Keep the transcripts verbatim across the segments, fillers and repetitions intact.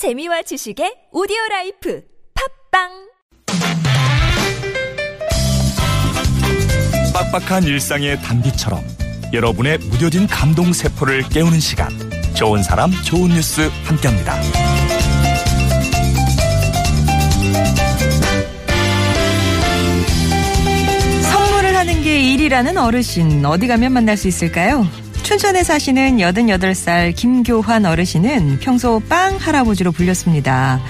재미와 지식의 오디오라이프 팝빵 빡빡한 일상의 단비처럼 여러분의 무뎌진 감동세포를 깨우는 시간, 좋은 사람 좋은 뉴스 함께합니다. 선물을 하는 게 일이라는 어르신, 어디 가면 만날 수 있을까요? 춘천에 사시는 여든여덟 살 김교환 어르신은 평소 빵 할아버지로 불렸습니다.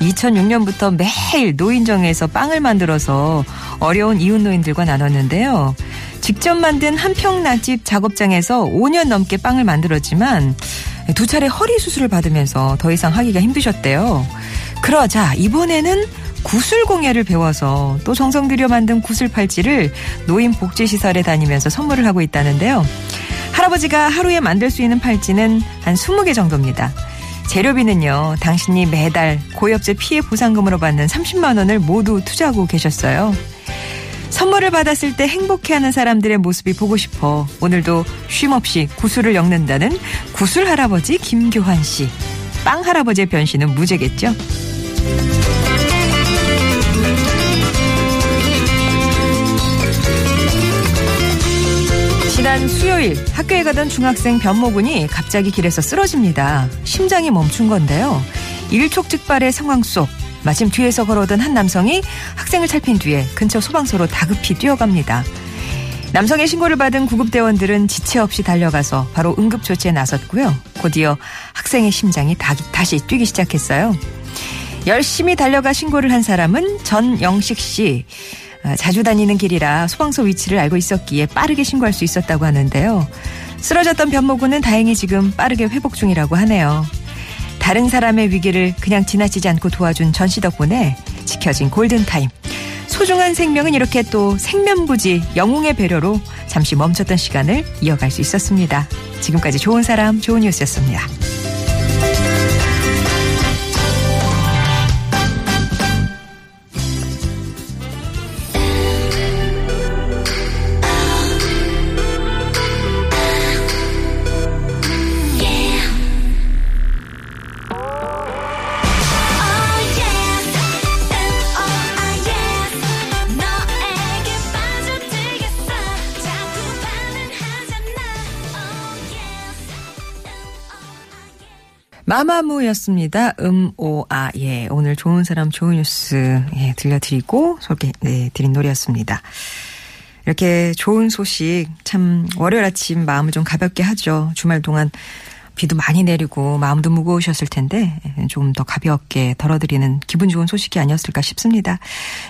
이천육 년부터 매일 노인정에서 빵을 만들어서 어려운 이웃 노인들과 나눴는데요. 직접 만든 한평난집 작업장에서 오 년 넘게 빵을 만들었지만 두 차례 허리 수술을 받으면서 더 이상 하기가 힘드셨대요. 그러자 이번에는 구슬공예를 배워서 또 정성 들여 만든 구슬팔찌를 노인복지시설에 다니면서 선물을 하고 있다는데요. 할아버지가 하루에 만들 수 있는 팔찌는 한 스무 개 정도입니다. 재료비는요, 당신이 매달 고엽제 피해 보상금으로 받는 삼십만 원을 모두 투자하고 계셨어요. 선물을 받았을 때 행복해하는 사람들의 모습이 보고 싶어 오늘도 쉼없이 구슬을 엮는다는 구슬 할아버지 김교환 씨. 빵 할아버지의 변신은 무죄겠죠? 지난 수요일 학교에 가던 중학생 변모군이 갑자기 길에서 쓰러집니다. 심장이 멈춘 건데요. 일촉즉발의 상황 속 마침 뒤에서 걸어오던 한 남성이 학생을 살핀 뒤에 근처 소방서로 다급히 뛰어갑니다. 남성의 신고를 받은 구급대원들은 지체 없이 달려가서 바로 응급조치에 나섰고요. 곧이어 학생의 심장이 다, 다시 뛰기 시작했어요. 열심히 달려가 신고를 한 사람은 전영식 씨. 자주 다니는 길이라 소방서 위치를 알고 있었기에 빠르게 신고할 수 있었다고 하는데요. 쓰러졌던 변모군은 다행히 지금 빠르게 회복 중이라고 하네요. 다른 사람의 위기를 그냥 지나치지 않고 도와준 전 씨 덕분에 지켜진 골든타임. 소중한 생명은 이렇게 또 생면부지 영웅의 배려로 잠시 멈췄던 시간을 이어갈 수 있었습니다. 지금까지 좋은 사람 좋은 뉴스였습니다. 마마무였습니다. 음, 오, 아, 예. 오늘 좋은 사람 좋은 뉴스, 예, 들려드리고 소개해 네, 드린 노래였습니다. 이렇게 좋은 소식, 참, 월요일 아침 마음을 좀 가볍게 하죠. 주말 동안 비도 많이 내리고 마음도 무거우셨을 텐데 조금 더 가볍게 덜어드리는 기분 좋은 소식이 아니었을까 싶습니다.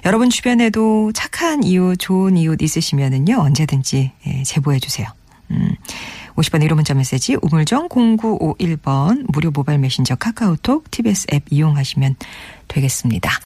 여러분 주변에도 착한 이웃, 좋은 이웃 있으시면은요, 언제든지 예, 제보해 주세요. 음. 오십 번의 일 호 문자 메시지 우물정 공구오일 번 무료 모바일 메신저 카카오톡 티비에스 앱 이용하시면 되겠습니다.